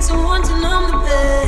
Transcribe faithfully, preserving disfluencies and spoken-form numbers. Someone to numb the pain.